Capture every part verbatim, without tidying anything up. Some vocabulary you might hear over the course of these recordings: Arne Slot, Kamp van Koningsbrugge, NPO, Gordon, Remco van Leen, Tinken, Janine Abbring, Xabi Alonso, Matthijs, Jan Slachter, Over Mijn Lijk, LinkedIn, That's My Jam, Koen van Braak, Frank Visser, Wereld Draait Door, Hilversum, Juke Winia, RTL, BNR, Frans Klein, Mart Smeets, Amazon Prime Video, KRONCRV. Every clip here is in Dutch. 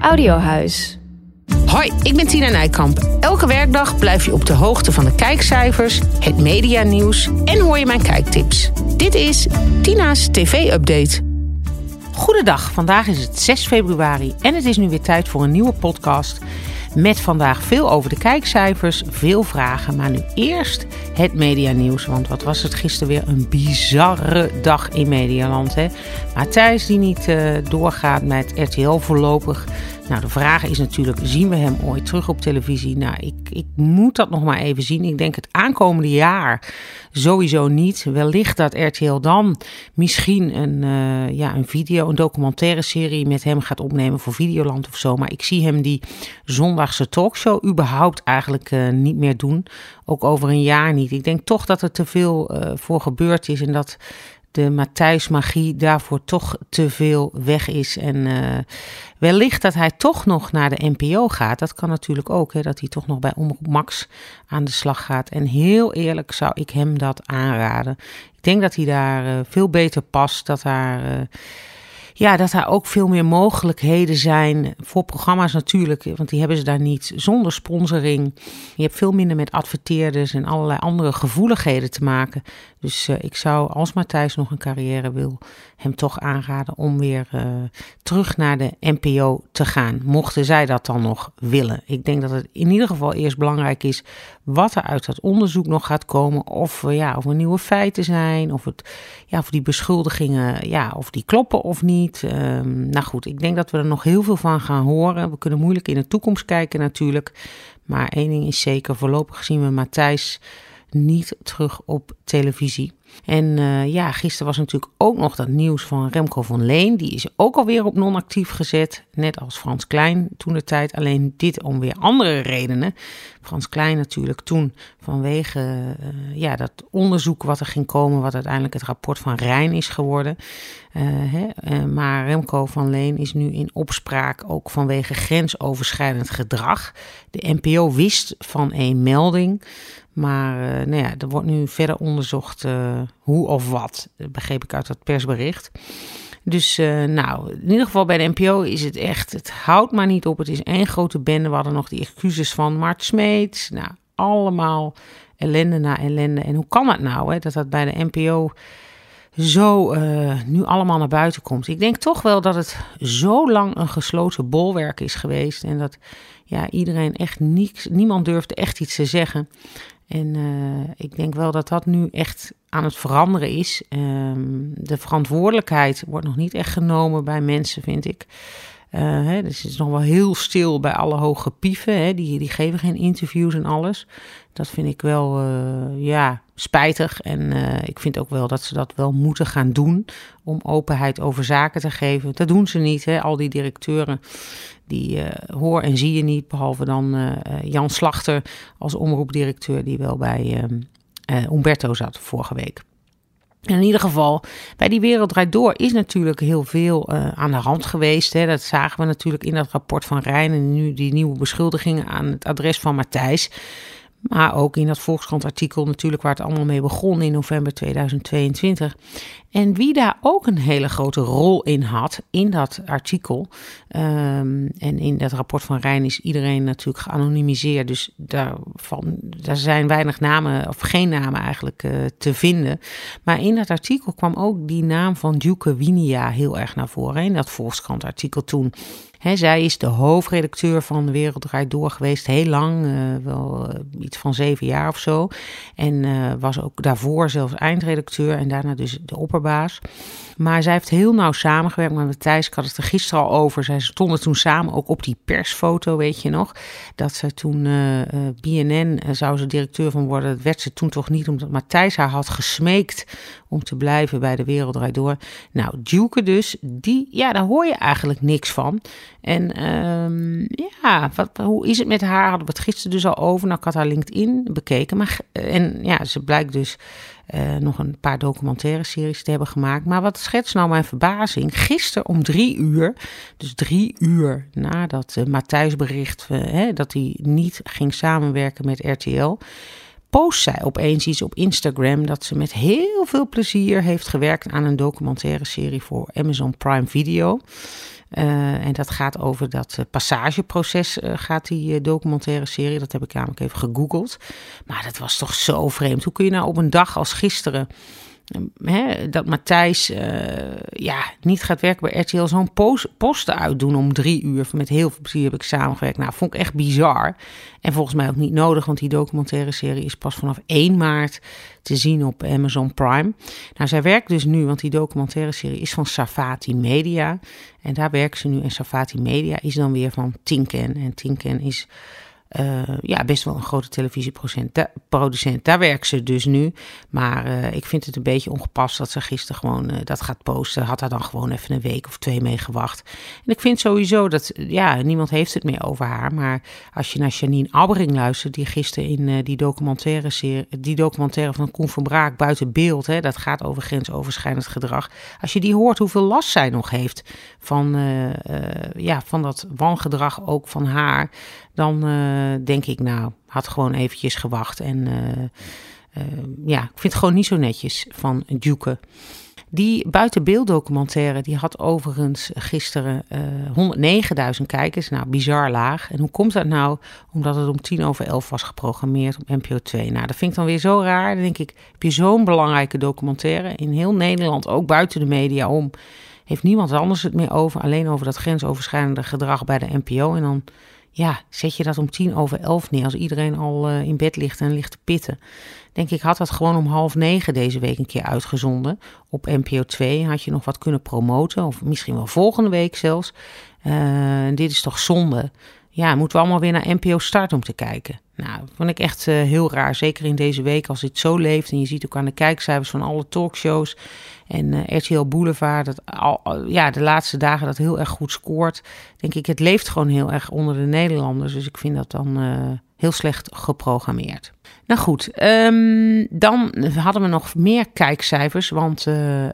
Audiohuis. Hoi, ik ben Tina Nijkamp. Elke werkdag blijf je op de hoogte van de kijkcijfers, het medianieuws en hoor je mijn kijktips. Dit is Tina's T V Update. Goedendag, vandaag is het zes februari en het is nu weer tijd voor een nieuwe podcast. Met vandaag veel over de kijkcijfers, veel vragen, maar nu eerst het medianieuws. Want wat was het gisteren weer een bizarre dag in Medialand, hè? Matthijs die niet uh, doorgaat met R T L voorlopig. Nou, de vraag is natuurlijk, zien we hem ooit terug op televisie? Nou, ik, ik moet dat nog maar even zien. Ik denk het aankomende jaar sowieso niet. Wellicht dat R T L dan misschien een, uh, ja, een video, een documentaire serie met hem gaat opnemen voor Videoland of zo. Maar ik zie hem die zondagse talkshow überhaupt eigenlijk uh, niet meer doen. Ook over een jaar niet. Ik denk toch dat er te veel uh, voor gebeurd is en dat de Matthijs-magie daarvoor toch te veel weg is. En uh, wellicht dat hij toch nog naar de N P O gaat. Dat kan natuurlijk ook, hè, dat hij toch nog bij Omroep Max aan de slag gaat. En heel eerlijk zou ik hem dat aanraden. Ik denk dat hij daar uh, veel beter past. Dat daar, uh, ja, dat daar ook veel meer mogelijkheden zijn voor programma's natuurlijk. Want die hebben ze daar niet zonder sponsoring. Je hebt veel minder met adverteerders en allerlei andere gevoeligheden te maken. Dus uh, ik zou, als Matthijs nog een carrière wil, hem toch aanraden om weer uh, terug naar de N P O te gaan. Mochten zij dat dan nog willen. Ik denk dat het in ieder geval eerst belangrijk is wat er uit dat onderzoek nog gaat komen. Of, uh, ja, of er nieuwe feiten zijn. Of, het, ja, of die beschuldigingen, ja, of die kloppen of niet. Um, nou goed, ik denk dat we er nog heel veel van gaan horen. We kunnen moeilijk in de toekomst kijken natuurlijk. Maar één ding is zeker, voorlopig zien we Matthijs niet terug op televisie. En uh, ja, gisteren was natuurlijk ook nog dat nieuws van Remco van Leen. Die is ook alweer op non-actief gezet. Net als Frans Klein toentertijd. Alleen dit om weer andere redenen. Frans Klein natuurlijk toen vanwege uh, ja, dat onderzoek wat er ging komen. Wat uiteindelijk het rapport van Rijn is geworden. Uh, hè, uh, maar Remco van Leen is nu in opspraak. Ook vanwege grensoverschrijdend gedrag. De N P O wist van een melding. Maar uh, nou ja, er wordt nu verder onderzocht uh, hoe of wat, begreep ik uit dat persbericht. Dus uh, nou, in ieder geval bij de N P O is het echt, het houdt maar niet op. Het is één grote bende, we hadden nog die excuses van Mart Smeets. Nou, allemaal ellende na ellende. En hoe kan dat nou, hè, dat dat bij de N P O zo uh, nu allemaal naar buiten komt? Ik denk toch wel dat het zo lang een gesloten bolwerk is geweest. En dat ja, iedereen echt niks, niemand durfde echt iets te zeggen. En uh, ik denk wel dat dat nu echt aan het veranderen is. Um, de verantwoordelijkheid wordt nog niet echt genomen bij mensen, vind ik. Uh, hè, dus het is nog wel heel stil bij alle hoge pieven. Hè, die, die geven geen interviews en alles. Dat vind ik wel uh, ja, spijtig. En uh, ik vind ook wel dat ze dat wel moeten gaan doen. Om openheid over zaken te geven. Dat doen ze niet. Hè. Al die directeuren, die uh, hoor en zie je niet. Behalve dan uh, Jan Slachter als omroepdirecteur. Die wel bij uh, uh, Humberto zat vorige week. In ieder geval, bij die Wereld Draait Door is natuurlijk heel veel uh, aan de hand geweest. Hè. Dat zagen we natuurlijk in dat rapport van Rijn en nu die nieuwe beschuldigingen aan het adres van Matthijs. Maar ook in dat Volkskrant-artikel natuurlijk waar het allemaal mee begon in november tweeduizend tweeëntwintig. En wie daar ook een hele grote rol in had in dat artikel. Um, en in dat rapport van Rijn is iedereen natuurlijk geanonimiseerd. Dus daarvan, daar zijn weinig namen of geen namen eigenlijk uh, te vinden. Maar in dat artikel kwam ook die naam van Juke Winia heel erg naar voren. In dat Volkskrant-artikel toen. He, zij is de hoofdredacteur van Wereld Draait Door geweest, heel lang, uh, wel uh, iets van zeven jaar of zo. En uh, was ook daarvoor zelfs eindredacteur en daarna dus de opperbaas. programmabaas. Maar zij heeft heel nauw samengewerkt met Matthijs. Ik had het er gisteren al over. Zij stonden toen samen ook op die persfoto, weet je nog. Dat ze toen uh, B N N uh, zou ze directeur van worden. Dat werd ze toen toch niet, omdat Matthijs haar had gesmeekt om te blijven bij de Wereld Draait Door. Nou, Juke dus, die, ja, daar hoor je eigenlijk niks van. En um, ja, wat, hoe is het met haar? Hadden we het gisteren dus al over. Nou, ik had haar LinkedIn bekeken. Maar, en ja, ze blijkt dus uh, nog een paar documentaire series te hebben gemaakt. Maar wat schets nou mijn verbazing? Gisteren om drie uur, dus drie uur nadat uh, Matthijs bericht uh, hè, dat hij niet ging samenwerken met R T L... post zij opeens iets op Instagram dat ze met heel veel plezier heeft gewerkt aan een documentaire serie voor Amazon Prime Video. Uh, en dat gaat over dat uh, passageproces, uh, gaat die uh, documentaire serie. Dat heb ik namelijk even gegoogeld. Maar dat was toch zo vreemd. Hoe kun je nou op een dag als gisteren, He, dat Matthijs uh, ja, niet gaat werken bij R T L, zo'n post, posten uitdoen om drie uur. Met heel veel plezier heb ik samengewerkt. Nou, vond ik echt bizar. En volgens mij ook niet nodig, want die documentaire serie is pas vanaf één maart te zien op Amazon Prime. Nou, zij werkt dus nu, want die documentaire serie is van Safati Media. En daar werkt ze nu. En Safati Media is dan weer van Tinken. En Tinken is Uh, ja, best wel een grote televisieproducent. Daar werkt ze dus nu. Maar uh, ik vind het een beetje ongepast dat ze gisteren gewoon uh, dat gaat posten. Had daar dan gewoon even een week of twee mee gewacht. En ik vind sowieso dat, ja, niemand heeft het meer over haar. Maar als je naar Janine Abbring luistert, die gisteren in uh, die, documentaire serie, die documentaire van Koen van Braak buiten beeld, hè, dat gaat over grensoverschrijdend gedrag. Als je die hoort hoeveel last zij nog heeft van, uh, uh, ja, van dat wangedrag ook van haar, dan Uh, denk ik, nou, had gewoon eventjes gewacht. En uh, uh, ja, ik vind het gewoon niet zo netjes van Juke. Die buitenbeelddocumentaire, die had overigens gisteren uh, honderdnegenduizend kijkers. Nou, bizar laag. En hoe komt dat nou? Omdat het om tien over elf was geprogrammeerd op N P O twee. Nou, dat vind ik dan weer zo raar. Dan denk ik, heb je zo'n belangrijke documentaire in heel Nederland, ook buiten de media om, heeft niemand anders het meer over. Alleen over dat grensoverschrijdende gedrag bij de N P O. En dan, ja, zet je dat om tien over elf neer als iedereen al uh, in bed ligt en ligt te pitten. Denk ik, had dat gewoon om half negen deze week een keer uitgezonden op N P O twee. Had je nog wat kunnen promoten of misschien wel volgende week zelfs. Uh, dit is toch zonde. Ja, moeten we allemaal weer naar N P O Start om te kijken. Nou, dat vond ik echt uh, heel raar. Zeker in deze week als dit zo leeft. En je ziet ook aan de kijkcijfers van alle talkshows en uh, R T L Boulevard, dat al, uh, ja, de laatste dagen dat heel erg goed scoort. Denk ik, het leeft gewoon heel erg onder de Nederlanders. Dus ik vind dat dan uh, heel slecht geprogrammeerd. Nou goed, um, dan hadden we nog meer kijkcijfers. Want uh, uh,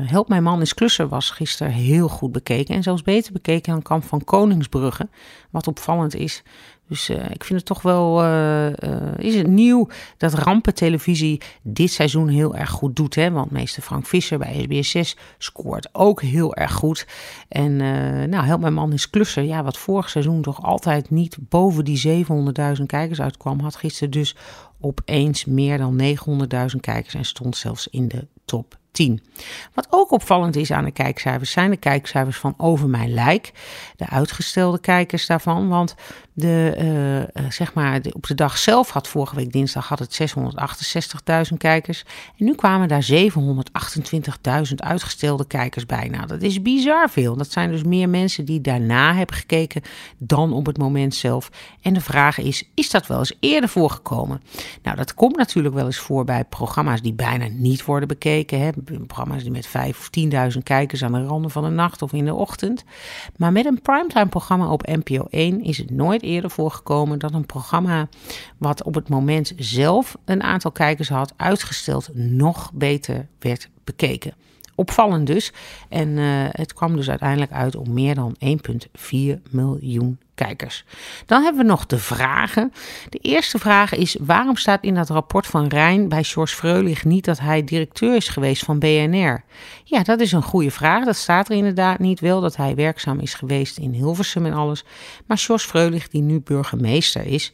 Help Mijn Man is Klussen was gisteren heel goed bekeken. En zelfs beter bekeken dan Kamp van Koningsbrugge. Wat opvallend is. Dus uh, ik vind het toch wel, uh, uh, is het nieuw dat rampentelevisie dit seizoen heel erg goed doet. Hè? Want meester Frank Visser bij S B S zes scoort ook heel erg goed. En uh, nou, Help Mijn Man is Klussen. Ja, wat vorig seizoen toch altijd niet boven die zevenhonderdduizend kijkers uitkwam, had gisteren dus opeens meer dan negenhonderdduizend kijkers en stond zelfs in de top tien. Wat ook opvallend is aan de kijkcijfers, zijn de kijkcijfers van Over Mijn Lijk. De uitgestelde kijkers daarvan, want de, uh, zeg maar, de, op de dag zelf had vorige week dinsdag had het zeshonderdachtenzestigduizend kijkers. En nu kwamen daar zevenhonderdachtentwintigduizend uitgestelde kijkers bij. Nou, dat is bizar veel. Dat zijn dus meer mensen die daarna hebben gekeken dan op het moment zelf. En de vraag is, is dat wel eens eerder voorgekomen? Nou, dat komt natuurlijk wel eens voor bij programma's die bijna niet worden bekeken. Hè? Programma's die met vijf of tienduizend kijkers aan de randen van de nacht of in de ochtend. Maar met een primetime programma op N P O één is het nooit eerder voorgekomen dat een programma wat op het moment zelf een aantal kijkers had uitgesteld nog beter werd bekeken. Opvallend dus. En uh, het kwam dus uiteindelijk uit op meer dan één komma vier miljoen kijkers. Dan hebben we nog de vragen. De eerste vraag is, waarom staat in dat rapport van Rijn bij Sjors Fraanje niet dat hij directeur is geweest van B N R? Ja, dat is een goede vraag. Dat staat er inderdaad niet. Wel dat hij werkzaam is geweest in Hilversum en alles. Maar Sjors Fraanje, die nu burgemeester is,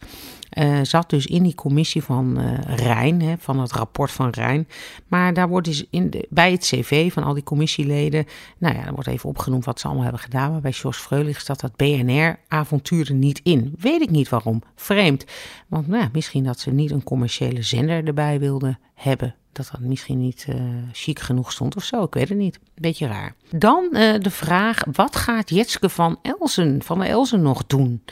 Uh, zat dus in die commissie van uh, Rijn, hè, van het rapport van Rijn. Maar daar wordt dus in de, bij het cv van al die commissieleden, nou ja, daar wordt even opgenoemd wat ze allemaal hebben gedaan. Maar bij Sjors Fraanje staat dat B N R-avontuur er niet in. Weet ik niet waarom. Vreemd. Want nou ja, misschien dat ze niet een commerciële zender erbij wilden hebben. dat dat misschien niet uh, chic genoeg stond of zo. Ik weet het niet. Beetje raar. Dan uh, de vraag, wat gaat Jetske van Elzen, van der Elzen nog doen?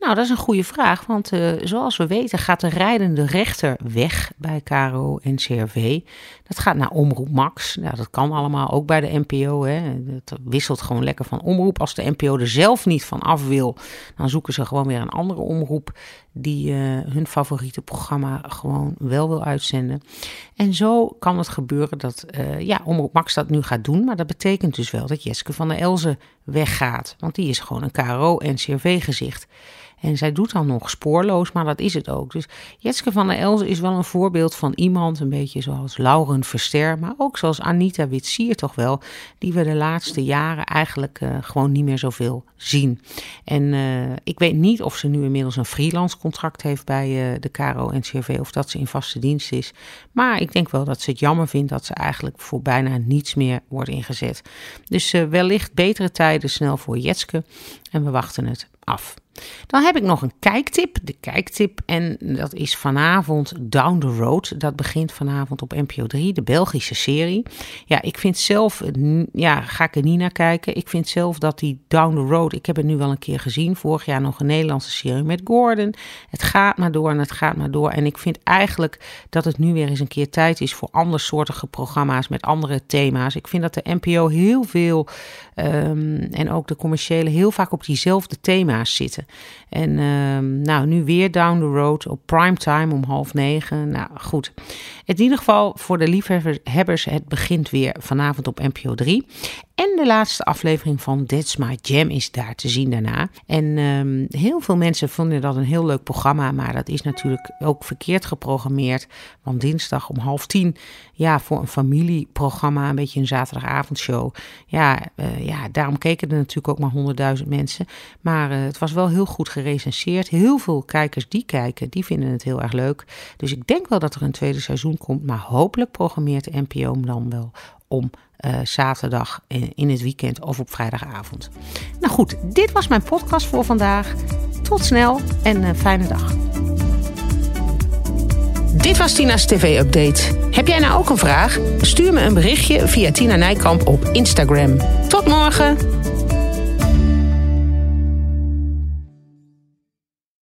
Nou, dat is een goede vraag, want uh, zoals we weten gaat de rijdende rechter weg bij K R O N C R V. Dat gaat naar Omroep Max. Nou, dat kan allemaal, ook bij de N P O. Hè. Dat wisselt gewoon lekker van omroep. Als de N P O er zelf niet van af wil, dan zoeken ze gewoon weer een andere omroep die uh, hun favoriete programma gewoon wel wil uitzenden. En zo kan het gebeuren dat uh, ja, Omroep Max dat nu gaat doen, maar dat betekent dus wel dat Jetske van der Elzen weggaat, want die is gewoon een K R O N C R V-gezicht. En zij doet dan nog spoorloos, maar dat is het ook. Dus Jetske van der Elzen is wel een voorbeeld van iemand, een beetje zoals Lauren Verster, maar ook zoals Anita Witsier toch wel, die we de laatste jaren eigenlijk uh, gewoon niet meer zoveel zien. En uh, ik weet niet of ze nu inmiddels een freelance contract heeft bij uh, de K R O N C R V of dat ze in vaste dienst is. Maar ik denk wel dat ze het jammer vindt dat ze eigenlijk voor bijna niets meer wordt ingezet. Dus uh, wellicht betere tijden snel voor Jetske en we wachten het af. Dan heb ik nog een kijktip, de kijktip, en dat is vanavond Down the Road. Dat begint vanavond op N P O drie, de Belgische serie. Ja, ik vind zelf, ja, ga ik er niet naar kijken. Ik vind zelf dat die Down the Road, ik heb het nu wel een keer gezien, vorig jaar nog een Nederlandse serie met Gordon. Het gaat maar door en het gaat maar door. En ik vind eigenlijk dat het nu weer eens een keer tijd is voor andersoortige programma's met andere thema's. Ik vind dat de N P O heel veel, um, en ook de commerciële, heel vaak op diezelfde thema's zitten. En uh, nou, nu weer Down the Road op primetime om half negen. Nou, goed. In ieder geval voor de liefhebbers, het begint weer vanavond op N P O drie. En de laatste aflevering van That's My Jam is daar te zien daarna. En um, heel veel mensen vonden dat een heel leuk programma, maar dat is natuurlijk ook verkeerd geprogrammeerd. Want dinsdag om half tien, ja, voor een familieprogramma, een beetje een zaterdagavondshow. Ja, uh, ja daarom keken er natuurlijk ook maar honderdduizend mensen. Maar uh, het was wel heel goed gerecenseerd. Heel veel kijkers die kijken, die vinden het heel erg leuk. Dus ik denk wel dat er een tweede seizoen komt, maar hopelijk programmeert de N P O hem dan wel om uh, zaterdag in, in het weekend of op vrijdagavond. Nou goed, dit was mijn podcast voor vandaag. Tot snel en een fijne dag. Dit was Tina's T V Update. Heb jij nou ook een vraag? Stuur me een berichtje via Tina Nijkamp op Instagram. Tot morgen!